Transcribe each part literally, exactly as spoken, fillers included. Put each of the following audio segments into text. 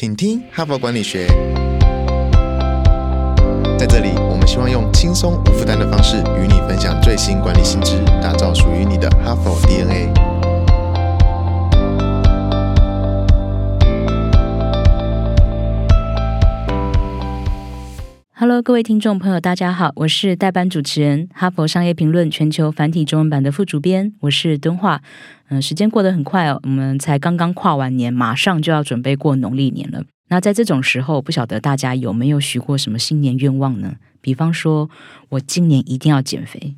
请听哈佛管理学。在这里，我们希望用轻松无负担的方式与你分享最新管理新知，打造属于你的哈佛 D N A。 Hello， 各位听众朋友大家好，我是代班主持人，哈佛商业评论全球繁体中文版的副主编，我是敦化。呃、时间过得很快哦，我们才刚刚跨完年，马上就要准备过农历年了。那在这种时候，不晓得大家有没有许过什么新年愿望呢？比方说，我今年一定要减肥，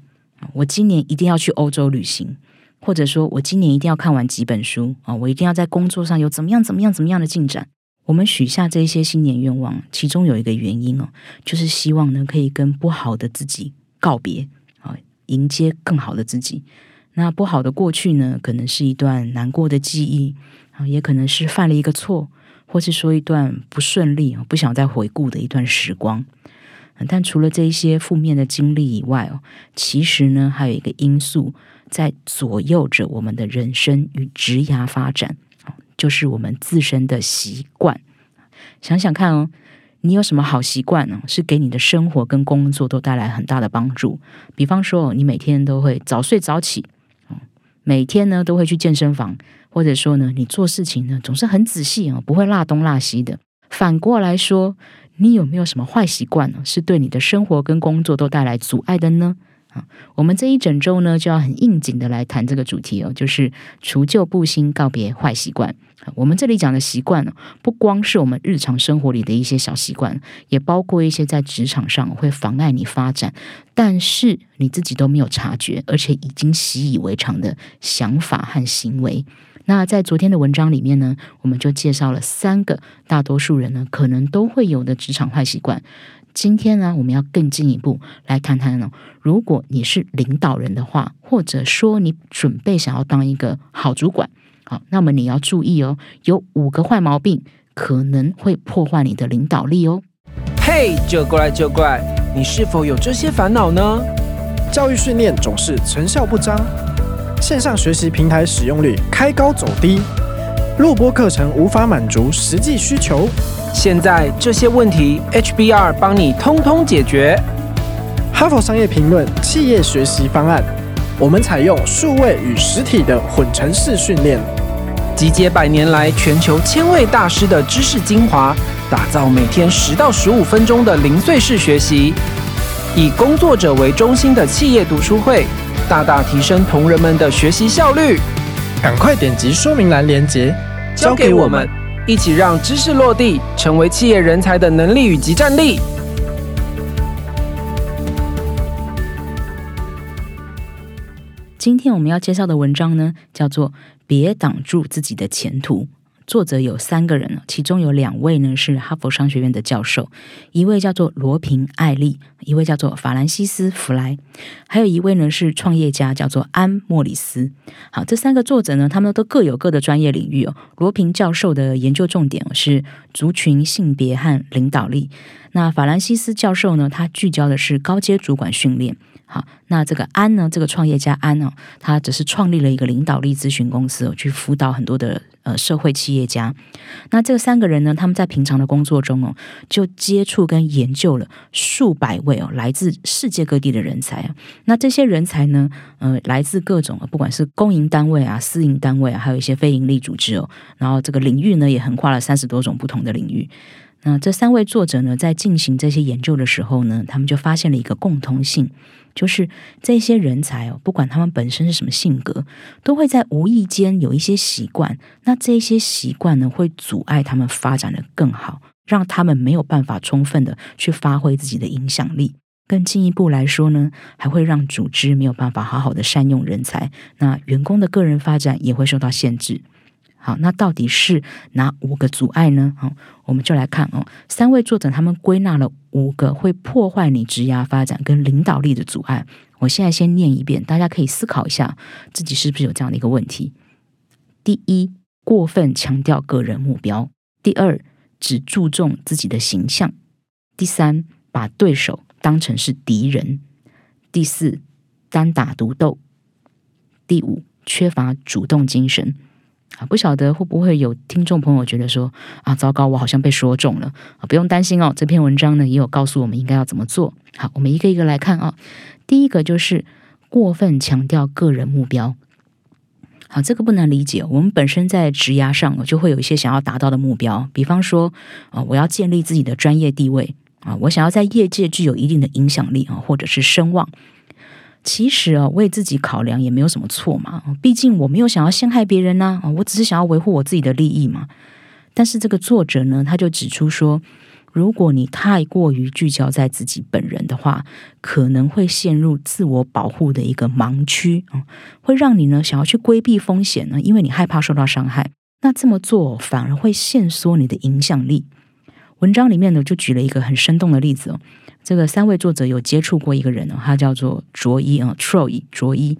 我今年一定要去欧洲旅行，或者说我今年一定要看完几本书，哦、我一定要在工作上有怎么样怎么样怎么样的进展。我们许下这些新年愿望，其中有一个原因哦，就是希望呢可以跟不好的自己告别，哦、迎接更好的自己。那不好的过去呢，可能是一段难过的记忆，也可能是犯了一个错，或是说一段不顺利不想再回顾的一段时光。但除了这一些负面的经历以外，其实呢还有一个因素在左右着我们的人生与职涯发展，就是我们自身的习惯。想想看哦，你有什么好习惯呢？是给你的生活跟工作都带来很大的帮助。比方说你每天都会早睡早起，每天呢都会去健身房，或者说呢你做事情呢总是很仔细，不会落东落西的。反过来说，你有没有什么坏习惯呢？是对你的生活跟工作都带来阻碍的呢？啊，我们这一整周呢就要很应景的来谈这个主题哦，就是除旧布新，告别坏习惯。我们这里讲的习惯呢，不光是我们日常生活里的一些小习惯，也包括一些在职场上会妨碍你发展，但是你自己都没有察觉，而且已经习以为常的想法和行为。那在昨天的文章里面呢，我们就介绍了三个大多数人呢可能都会有的职场坏习惯。今天呢，我们要更进一步来谈谈哦，如果你是领导人的话，或者说你准备想要当一个好主管，好，那么你要注意哦，有五个坏毛病可能会破坏你的领导力哦。嘿，就过来就过来，你是否有这些烦恼呢？教育训练总是成效不彰，线上学习平台使用率开高走低，录播课程无法满足实际需求。现在这些问题 H B R 帮你通通解决。哈佛商业评论企业学习方案，我们采用数位与实体的混成式训练，集结百年来全球千位大师的知识精华，打造每天十到十五分钟的零碎式学习，以工作者为中心的企业读书会，大大提升同仁们的学习效率。赶快点击说明栏连结，交给我们，一起让知识落地，成为企业人才的能力与即战力。今天我们要介绍的文章呢，叫做《别挡住自己的前途》。作者有三个人，其中有两位呢是哈佛商学院的教授，一位叫做罗平·艾利，一位叫做法兰西斯·弗莱，还有一位呢是创业家，叫做安·莫里斯。好，这三个作者呢，他们都各有各的专业领域哦。罗平教授的研究重点是族群、性别和领导力。那法兰西斯教授呢，他聚焦的是高阶主管训练。好，那这个安呢，这个创业家安哦，他只是创立了一个领导力咨询公司哦，去辅导很多的呃社会企业家。那这三个人呢，他们在平常的工作中哦，就接触跟研究了数百位哦来自世界各地的人才。那这些人才呢，呃，来自各种不管是公营单位啊、私营单位啊，还有一些非营利组织哦。然后这个领域呢，也横跨了三十多种不同的领域。那这三位作者呢，在进行这些研究的时候呢，他们就发现了一个共同性，就是这些人才哦，不管他们本身是什么性格，都会在无意间有一些习惯。那这些习惯呢，会阻碍他们发展得更好，让他们没有办法充分的去发挥自己的影响力。更进一步来说呢，还会让组织没有办法好好的善用人才，那员工的个人发展也会受到限制。好，那到底是哪五个阻碍呢？好，我们就来看哦，三位作者他们归纳了五个会破坏你职涯发展跟领导力的阻碍。我现在先念一遍，大家可以思考一下自己是不是有这样的一个问题。第一，过分强调个人目标；第二，只注重自己的形象；第三，把对手当成是敌人；第四，单打独斗；第五，缺乏主动精神；啊，不晓得会不会有听众朋友觉得说啊，糟糕，我好像被说中了啊！不用担心哦，这篇文章呢也有告诉我们应该要怎么做。好，我们一个一个来看啊、哦。第一个就是过分强调个人目标。好，这个不难理解。我们本身在职涯上就会有一些想要达到的目标，比方说啊，我要建立自己的专业地位啊，我想要在业界具有一定的影响力啊，或者是声望。其实啊，为自己考量也没有什么错嘛，毕竟我没有想要陷害别人呐、啊，我只是想要维护我自己的利益嘛。但是这个作者呢，他就指出说，如果你太过于聚焦在自己本人的话，可能会陷入自我保护的一个盲区啊、嗯，会让你呢想要去规避风险呢，因为你害怕受到伤害。那这么做反而会限缩你的影响力。文章里面呢，就举了一个很生动的例子哦。这个三位作者有接触过一个人哦，他叫做卓一啊 ，Troy 卓一。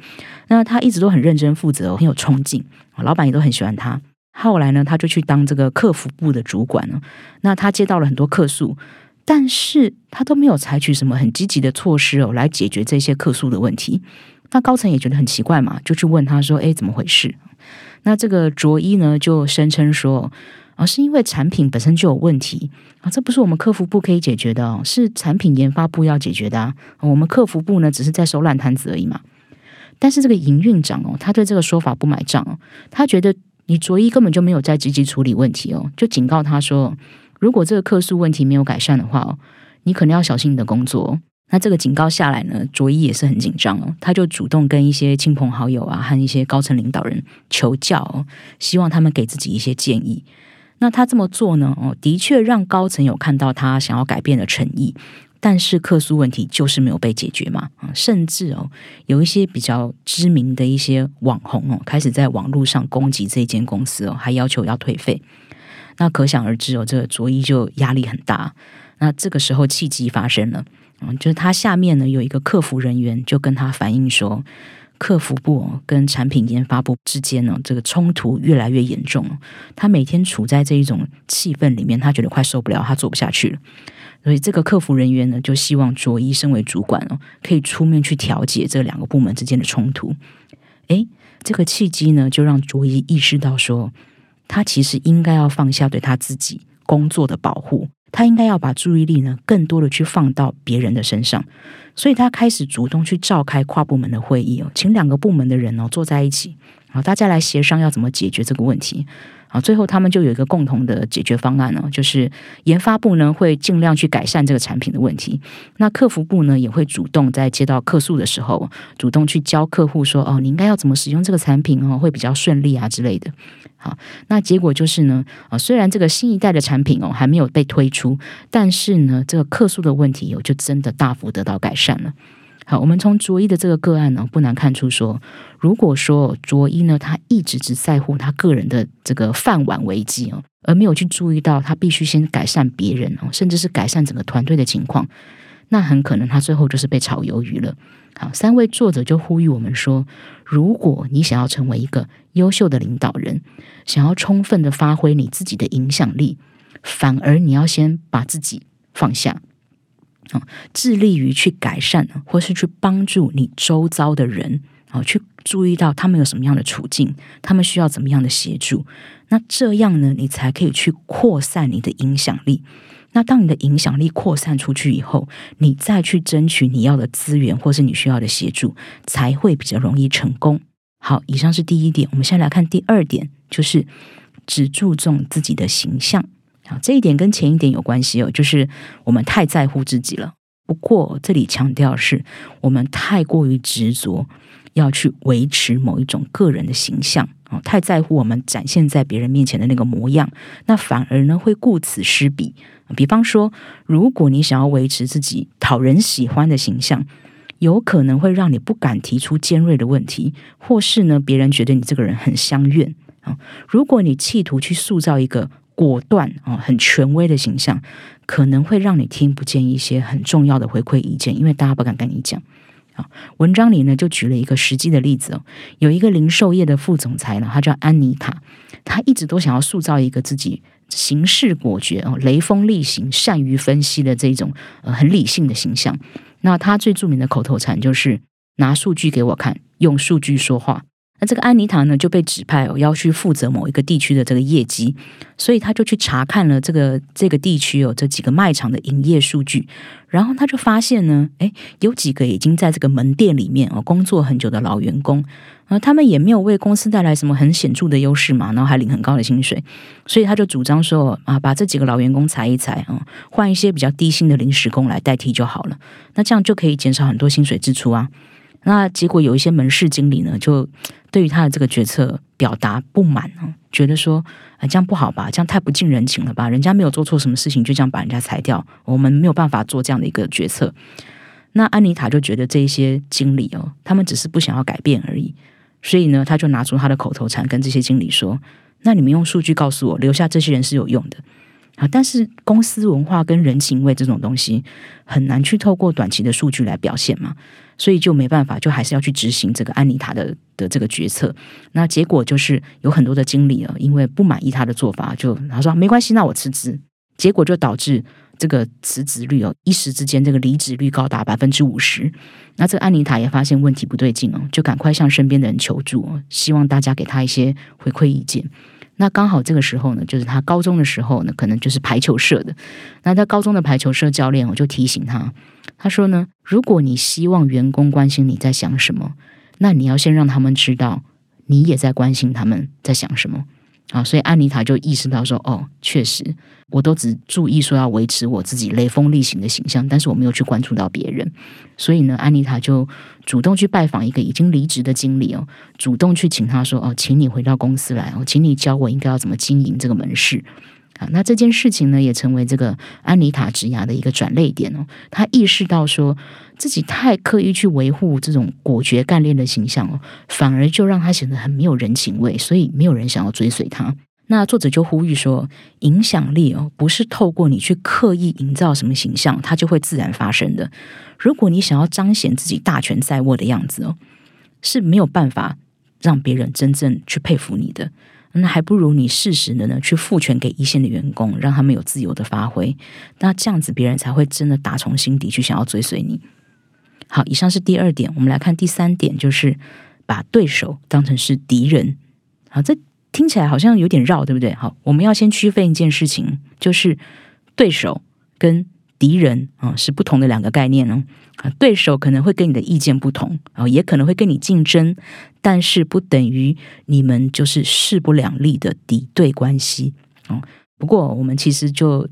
那他一直都很认真负责，很有冲劲，老板也都很喜欢他。后来呢，他就去当这个客服部的主管了。那他接到了很多客诉，但是他都没有采取什么很积极的措施哦，来解决这些客诉的问题。那高层也觉得很奇怪嘛，就去问他说：“哎，怎么回事？”那这个卓一呢，就声称说。而是因为产品本身就有问题啊，这不是我们客服部可以解决的哦，是产品研发部要解决的啊。我们客服部呢，只是在收烂摊子而已嘛。但是这个营运长哦，他对这个说法不买账哦，他觉得你卓一根本就没有在积极处理问题哦，就警告他说，如果这个客诉问题没有改善的话哦，你可能要小心你的工作哦。那这个警告下来呢，卓一也是很紧张哦，他就主动跟一些亲朋好友啊，和一些高层领导人求教哦，希望他们给自己一些建议。那他这么做呢？哦，的确让高层有看到他想要改变的诚意，但是客诉问题就是没有被解决嘛。嗯、甚至哦，有一些比较知名的一些网红哦，开始在网络上攻击这间公司哦，还要求要退费。那可想而知哦，这个卓一就压力很大。那这个时候契机发生了，嗯，就是他下面呢有一个客服人员就跟他反映说。客服部跟产品研发部之间呢，这个冲突越来越严重。他每天处在这一种气氛里面，他觉得快受不了，他做不下去了。所以这个客服人员呢，就希望卓一身为主管哦，可以出面去调解这两个部门之间的冲突。诶，这个契机呢，就让卓一意识到说，他其实应该要放下对他自己工作的保护。他应该要把注意力呢，更多的去放到别人的身上，所以他开始主动去召开跨部门的会议哦，请两个部门的人哦坐在一起，好，大家来协商要怎么解决这个问题。好，最后他们就有一个共同的解决方案哦，就是研发部呢会尽量去改善这个产品的问题，那客服部呢也会主动在接到客诉的时候，主动去教客户说哦，你应该要怎么使用这个产品哦，会比较顺利啊之类的。好，那结果就是呢，啊，虽然这个新一代的产品哦还没有被推出，但是呢，这个客诉的问题哦就真的大幅得到改善了。好，我们从卓一的这个个案呢，不难看出说，如果说卓一呢，他一直只在乎他个人的这个饭碗危机哦，而没有去注意到他必须先改善别人哦，甚至是改善整个团队的情况，那很可能他最后就是被炒鱿鱼了。好，三位作者就呼吁我们说，如果你想要成为一个优秀的领导人，想要充分的发挥你自己的影响力，反而你要先把自己放下。啊，致力于去改善或是去帮助你周遭的人啊，去注意到他们有什么样的处境，他们需要怎么样的协助。那这样呢，你才可以去扩散你的影响力。那当你的影响力扩散出去以后，你再去争取你要的资源或是你需要的协助，才会比较容易成功。好，以上是第一点。我们先来看第二点，就是只注重自己的形象。这一点跟前一点有关系哦，就是我们太在乎自己了。不过这里强调的是，我们太过于执着要去维持某一种个人的形象，哦，太在乎我们展现在别人面前的那个模样，那反而呢会顾此失彼。比方说，如果你想要维持自己讨人喜欢的形象，有可能会让你不敢提出尖锐的问题，或是呢别人觉得你这个人很相怨。哦，如果你企图去塑造一个果断啊，很权威的形象，可能会让你听不见一些很重要的回馈意见，因为大家不敢跟你讲。啊，文章里呢就举了一个实际的例子哦，有一个零售业的副总裁呢，他叫安妮塔，他一直都想要塑造一个自己行事果决哦、雷锋力行、善于分析的这种呃很理性的形象。那他最著名的口头禅就是拿数据给我看，用数据说话。那这个安妮塔呢就被指派、哦、要去负责某一个地区的这个业绩，所以他就去查看了这个这个地区有、哦、这几个卖场的营业数据，然后他就发现呢，诶，有几个已经在这个门店里面、哦、工作很久的老员工、呃、他们也没有为公司带来什么很显著的优势嘛，然后还领很高的薪水，所以他就主张说啊，把这几个老员工裁一裁、哦、换一些比较低薪的临时工来代替就好了，那这样就可以减少很多薪水支出啊。那结果有一些门市经理呢，就对于他的这个决策表达不满、哦、觉得说、哎、这样不好吧，这样太不近人情了吧，人家没有做错什么事情就这样把人家裁掉，我们没有办法做这样的一个决策。那安妮塔就觉得这些经理哦，他们只是不想要改变而已，所以呢，他就拿出他的口头禅跟这些经理说，那你们用数据告诉我留下这些人是有用的啊，但是公司文化跟人情味这种东西很难去透过短期的数据来表现嘛，所以就没办法，就还是要去执行这个安妮塔的的这个决策。那结果就是有很多的经理啊，因为不满意他的做法，就他说没关系，那我辞职。结果就导致这个辞职率哦，一时之间这个离职率高达百分之五十。那这个安妮塔也发现问题不对劲哦，就赶快向身边的人求助哦，希望大家给他一些回馈意见。那刚好这个时候呢，就是他高中的时候呢，可能就是排球社的。那他高中的排球社教练，我就提醒他，他说呢，如果你希望员工关心你在想什么，那你要先让他们知道你也在关心他们在想什么啊。所以安妮塔就意识到说，哦，确实，我都只注意说要维持我自己雷锋力行的形象，但是我没有去关注到别人。所以呢，安妮塔就主动去拜访一个已经离职的经理哦，主动去请他说，哦，请你回到公司来哦，请你教我应该要怎么经营这个门市啊。那这件事情呢，也成为这个安妮塔职涯的一个转捩点哦。她意识到说自己太刻意去维护这种果决干练的形象哦，反而就让她显得很没有人情味，所以没有人想要追随她。那作者就呼吁说，影响力哦，不是透过你去刻意营造什么形象，它就会自然发生的。如果你想要彰显自己大权在握的样子哦，是没有办法让别人真正去佩服你的。那还不如你适时的呢，去赋权给一线的员工，让他们有自由的发挥。那这样子，别人才会真的打从心底去想要追随你。好，以上是第二点，我们来看第三点，就是把对手当成是敌人。好，这听起来好像有点绕，对不对？好，我们要先区分一件事情，就是对手跟敌人啊、呃、是不同的两个概念哦。啊，对手可能会跟你的意见不同啊、呃，也可能会跟你竞争，但是不等于你们就是势不两立的敌对关系哦、呃。不过我们其实就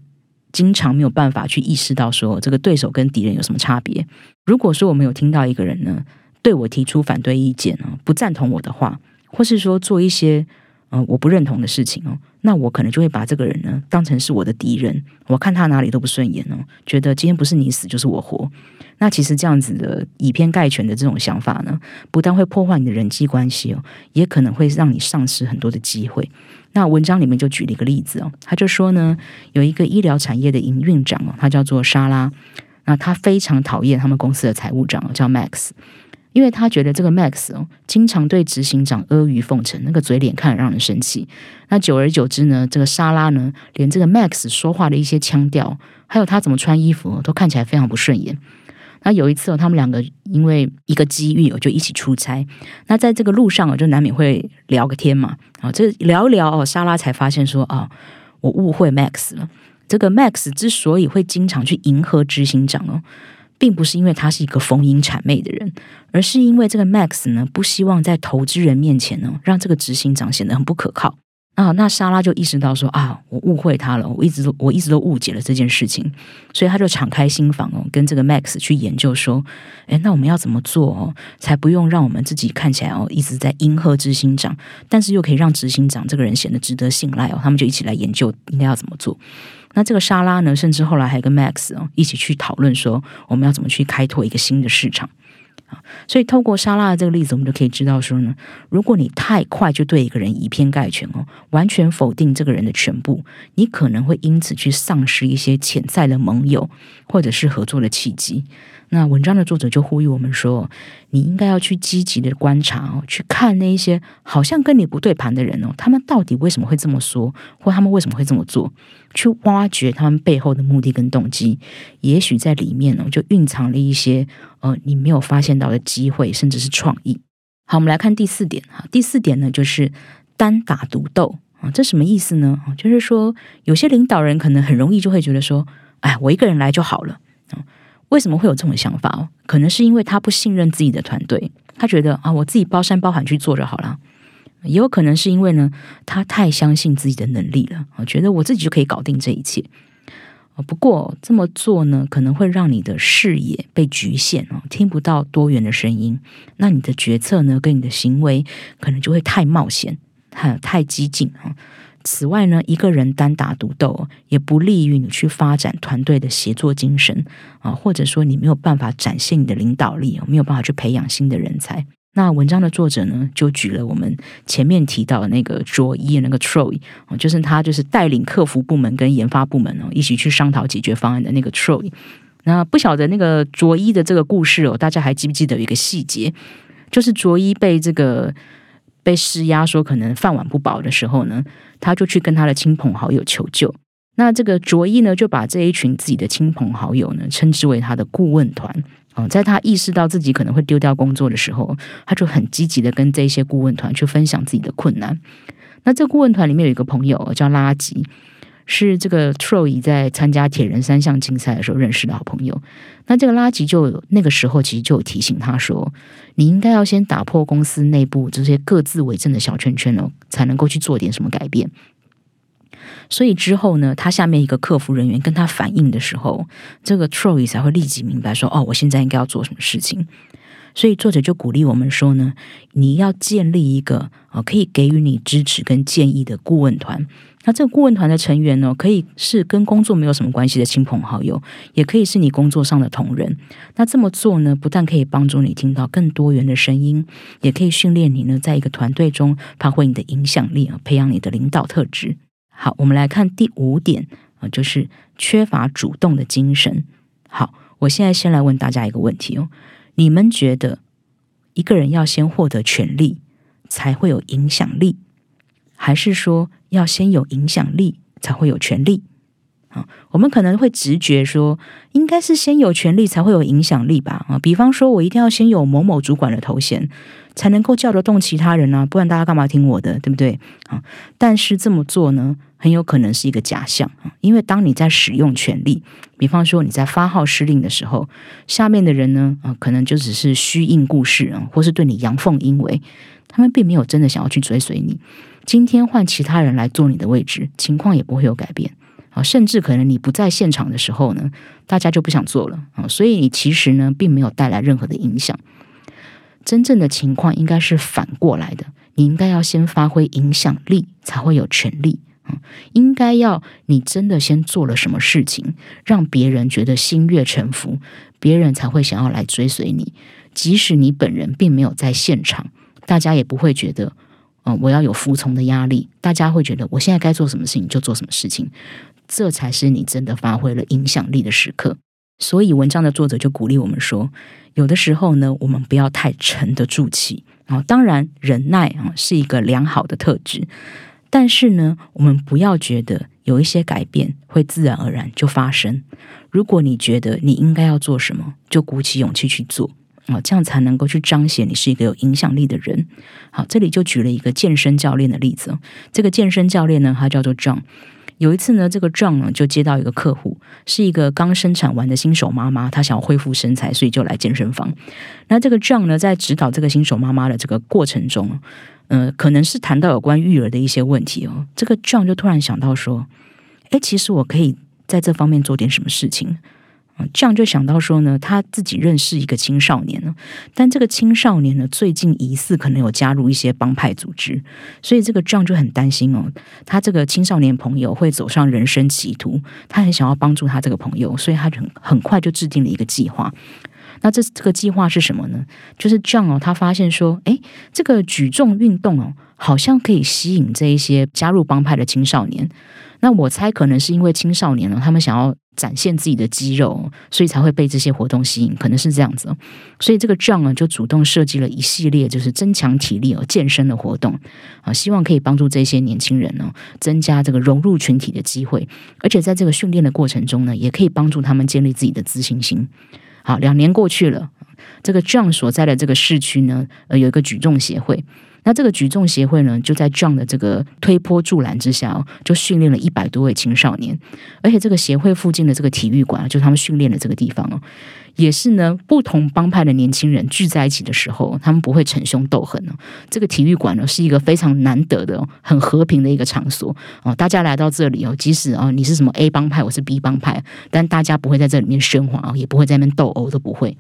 经常没有办法去意识到说这个对手跟敌人有什么差别。如果说我们有听到一个人呢对我提出反对意见啊、呃，不赞同我的话，或是说做一些嗯、呃，我不认同的事情哦，那我可能就会把这个人呢当成是我的敌人，我看他哪里都不顺眼哦，觉得今天不是你死就是我活。那其实这样子的以偏概全的这种想法呢，不但会破坏你的人际关系哦，也可能会让你丧失很多的机会。那文章里面就举了一个例子哦，他就说呢，有一个医疗产业的营运长哦，他叫做莎拉，那他非常讨厌他们公司的财务长哦，叫 Max。因为他觉得这个 Max 哦，经常对执行长阿谀奉承，那个嘴脸看得让人生气。那久而久之呢，这个莎拉呢，连这个 Max 说话的一些腔调，还有他怎么穿衣服、哦、都看起来非常不顺眼。那有一次、哦、他们两个因为一个机遇、哦、就一起出差。那在这个路上、哦、就难免会聊个天嘛。哦、这聊一聊、哦、莎拉才发现说啊、哦，我误会 Max 了。这个 Max 之所以会经常去迎合执行长哦，并不是因为他是一个逢迎谄媚的人，而是因为这个 Max 呢不希望在投资人面前呢让这个执行长显得很不可靠啊。那莎拉就意识到说啊，我误会他了，我一直都我一直都误解了这件事情，所以他就敞开心房哦，跟这个 Max 去研究说，哎，那我们要怎么做哦，才不用让我们自己看起来哦一直在迎合执行长，但是又可以让执行长这个人显得值得信赖哦。他们就一起来研究应该要怎么做。那这个莎拉呢，甚至后来还跟 Max 哦一起去讨论说，我们要怎么去开拓一个新的市场啊。所以透过莎拉的这个例子，我们就可以知道说呢，如果你太快就对一个人以偏概全哦，完全否定这个人的全部，你可能会因此去丧失一些潜在的盟友或者是合作的契机。那文章的作者就呼吁我们说，你应该要去积极的观察哦，去看那一些好像跟你不对盘的人哦，他们到底为什么会这么说，或他们为什么会这么做，去挖掘他们背后的目的跟动机，也许在里面哦就蕴藏了一些呃你没有发现到的机会，甚至是创意。好，我们来看第四点。第四点呢，就是单打独斗。这什么意思呢？就是说有些领导人可能很容易就会觉得说，哎，我一个人来就好了。为什么会有这种想法？可能是因为他不信任自己的团队，他觉得啊，我自己包山包海去做就好了。也有可能是因为呢，他太相信自己的能力了，觉得我自己就可以搞定这一切。不过这么做呢，可能会让你的视野被局限，听不到多元的声音，那你的决策呢，跟你的行为可能就会太冒险，太激进。此外呢，一个人单打独斗也不利于你去发展团队的协作精神，或者说你没有办法展现你的领导力，没有办法去培养新的人才。那文章的作者呢，就举了我们前面提到的那个卓一，那个 Troy， 就是他就是带领客服部门跟研发部门哦一起去商讨解决方案的那个 Troy。那不晓得那个卓一的这个故事哦，大家还记不记得有一个细节，就是卓一被这个被施压说可能饭碗不保的时候呢，他就去跟他的亲朋好友求救。那这个卓一呢，就把这一群自己的亲朋好友呢，称之为他的顾问团。在他意识到自己可能会丢掉工作的时候，他就很积极的跟这些顾问团去分享自己的困难。那这个顾问团里面有一个朋友叫拉吉，是这个 Troy 在参加铁人三项竞赛的时候认识的好朋友。那这个拉吉就那个时候其实就有提醒他说，你应该要先打破公司内部这些各自为政的小圈圈哦，才能够去做点什么改变。所以之后呢，他下面一个客服人员跟他反映的时候，这个 Troy 才会立即明白说，哦，我现在应该要做什么事情。所以作者就鼓励我们说呢，你要建立一个、哦、可以给予你支持跟建议的顾问团。那这个顾问团的成员呢，可以是跟工作没有什么关系的亲朋好友，也可以是你工作上的同仁。那这么做呢，不但可以帮助你听到更多元的声音，也可以训练你呢，在一个团队中发挥你的影响力，培养你的领导特质。好，我们来看第五点，就是缺乏主动的精神。好，我现在先来问大家一个问题哦，你们觉得一个人要先获得权力才会有影响力，还是说要先有影响力才会有权力？我们可能会直觉说，应该是先有权力才会有影响力吧。比方说我一定要先有某某主管的头衔，才能够叫得动其他人啊，不然大家干嘛听我的，对不对？但是这么做呢，很有可能是一个假象。因为当你在使用权力，比方说你在发号施令的时候，下面的人呢，可能就只是虚应故事，或是对你阳奉阴违，他们并没有真的想要去追随你。今天换其他人来坐你的位置，情况也不会有改变。甚至可能你不在现场的时候呢，大家就不想做了。所以你其实呢，并没有带来任何的影响。真正的情况应该是反过来的，你应该要先发挥影响力，才会有权利。应该要你真的先做了什么事情，让别人觉得心悦诚服，别人才会想要来追随你。即使你本人并没有在现场，大家也不会觉得、呃、我要有服从的压力，大家会觉得我现在该做什么事情就做什么事情。这才是你真的发挥了影响力的时刻。所以文章的作者就鼓励我们说，有的时候呢，我们不要太沉得住气。当然忍耐是一个良好的特质，但是呢，我们不要觉得有一些改变会自然而然就发生。如果你觉得你应该要做什么，就鼓起勇气去做，这样才能够去彰显你是一个有影响力的人。好，这里就举了一个健身教练的例子。这个健身教练呢，他叫做 John。有一次呢，这个 John 呢就接到一个客户，是一个刚生产完的新手妈妈，她想要恢复身材，所以就来健身房。那这个 John 呢，在指导这个新手妈妈的这个过程中，呃，可能是谈到有关育儿的一些问题哦。这个 John 就突然想到说，哎，其实我可以在这方面做点什么事情。John 就想到说呢，他自己认识一个青少年呢，但这个青少年呢，最近疑似可能有加入一些帮派组织，所以这个 John 就很担心哦，他这个青少年朋友会走上人生歧途。他很想要帮助他这个朋友，所以他很很快就制定了一个计划。那这这个计划是什么呢？就是 John 哦，他发现说，哎，这个举重运动哦，好像可以吸引这一些加入帮派的青少年。那我猜可能是因为青少年呢，他们想要展现自己的肌肉，所以才会被这些活动吸引，可能是这样子。所以这个 John 呢，就主动设计了一系列就是增强体力、健身的活动，希望可以帮助这些年轻人呢，增加这个融入群体的机会，而且在这个训练的过程中呢，也可以帮助他们建立自己的自信心。好，两年过去了，这个 John 所在的这个市区呢，呃，有一个举重协会。那这个举重协会呢，就在 John 的这个推波助澜之下、哦，就训练了一百多位青少年。而且这个协会附近的这个体育馆，就他们训练的这个地方哦，也是呢不同帮派的年轻人聚在一起的时候，他们不会逞凶斗狠哦。这个体育馆呢，是一个非常难得的、哦、很和平的一个场所哦。大家来到这里哦，即使哦你是什么 A 帮派，我是 B 帮派，但大家不会在这里面喧哗哦，也不会在那边斗殴，都不会。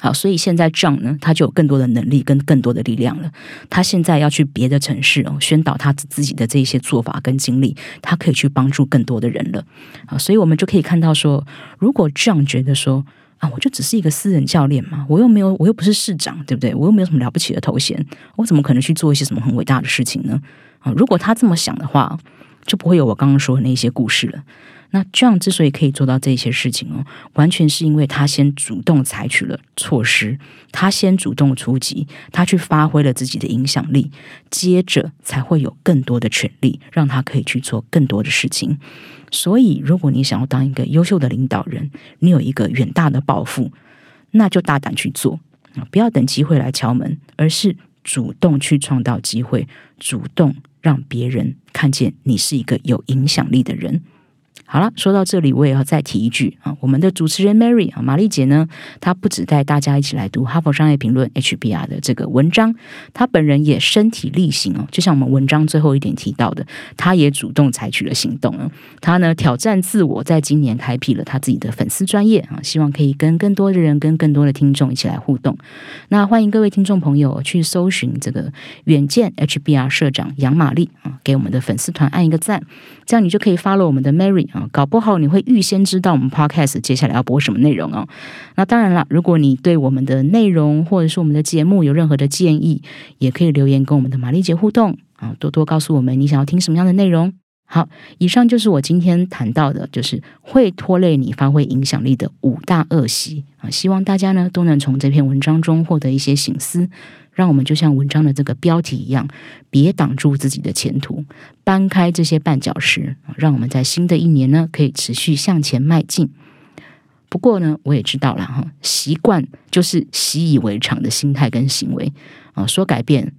好，所以现在 John 呢，他就有更多的能力跟更多的力量了。他现在要去别的城市哦，宣导他自己的这些做法跟经历，他可以去帮助更多的人了。好，所以我们就可以看到说，如果 John 觉得说啊，我就只是一个私人教练嘛，我又没有，我又不是市长，对不对？我又没有什么了不起的头衔，我怎么可能去做一些什么很伟大的事情呢？啊，如果他这么想的话，就不会有我刚刚说的那些故事了。那 John 之所以可以做到这些事情哦，完全是因为他先主动采取了措施，他先主动出击，他去发挥了自己的影响力，接着才会有更多的权利，让他可以去做更多的事情。所以，如果你想要当一个优秀的领导人，你有一个远大的抱负，那就大胆去做，不要等机会来敲门，而是主动去创造机会，主动让别人看见你是一个有影响力的人。好了，说到这里，我也要再提一句啊，我们的主持人 Mary 啊，玛丽姐呢，她不只带大家一起来读《哈佛商业评论》H B R 的这个文章，她本人也身体力行哦，就像我们文章最后一点提到的，她也主动采取了行动啊，她呢挑战自我，在今年开辟了她自己的粉丝专页啊，希望可以跟更多的人、跟更多的听众一起来互动。那欢迎各位听众朋友去搜寻这个远见 H B R 社长杨玛丽啊，给我们的粉丝团按一个赞，这样你就可以 follow 我们的 Mary 啊。搞不好你会预先知道我们 podcast 接下来要播什么内容哦。那当然啦，如果你对我们的内容或者是我们的节目有任何的建议，也可以留言跟我们的玛丽姐互动啊，多多告诉我们你想要听什么样的内容。好，以上就是我今天谈到的，就是会拖累你发挥影响力的五大恶习啊。希望大家呢都能从这篇文章中获得一些省思，让我们就像文章的这个标题一样，别挡住自己的前途，搬开这些绊脚石，让我们在新的一年呢可以持续向前迈进。不过呢，我也知道了哈，习惯就是习以为常的心态跟行为啊，说改变。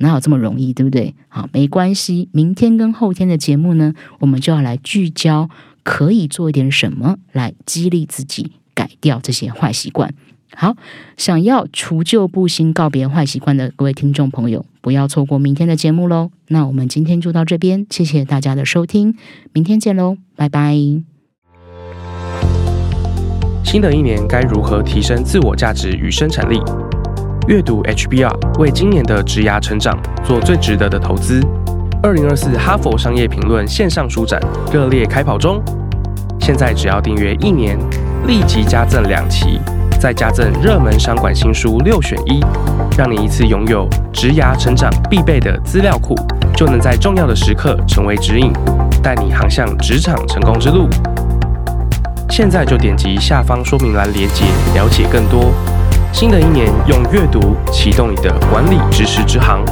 哪有这么容易，对不对？好，没关系，明天跟后天的节目呢，我们就要来聚焦可以做一点什么来激励自己改掉这些坏习惯。好，想要除旧布新告别坏习惯的各位听众朋友，不要错过明天的节目咯。那我们今天就到这边，谢谢大家的收听，明天见咯，拜拜。新的一年该如何提升自我价值与生产力？阅读 H B R 为今年的职涯成长做最值得的投资。二零二四哈佛商业评论线上书展热烈开跑中，现在只要订阅一年，立即加赠两期，再加赠热门商管新书六选一，让你一次拥有职涯成长必备的资料库，就能在重要的时刻成为指引，带你航向职场成功之路。现在就点击下方说明栏连结，了解更多。新的一年，用阅读启动你的管理知识之航。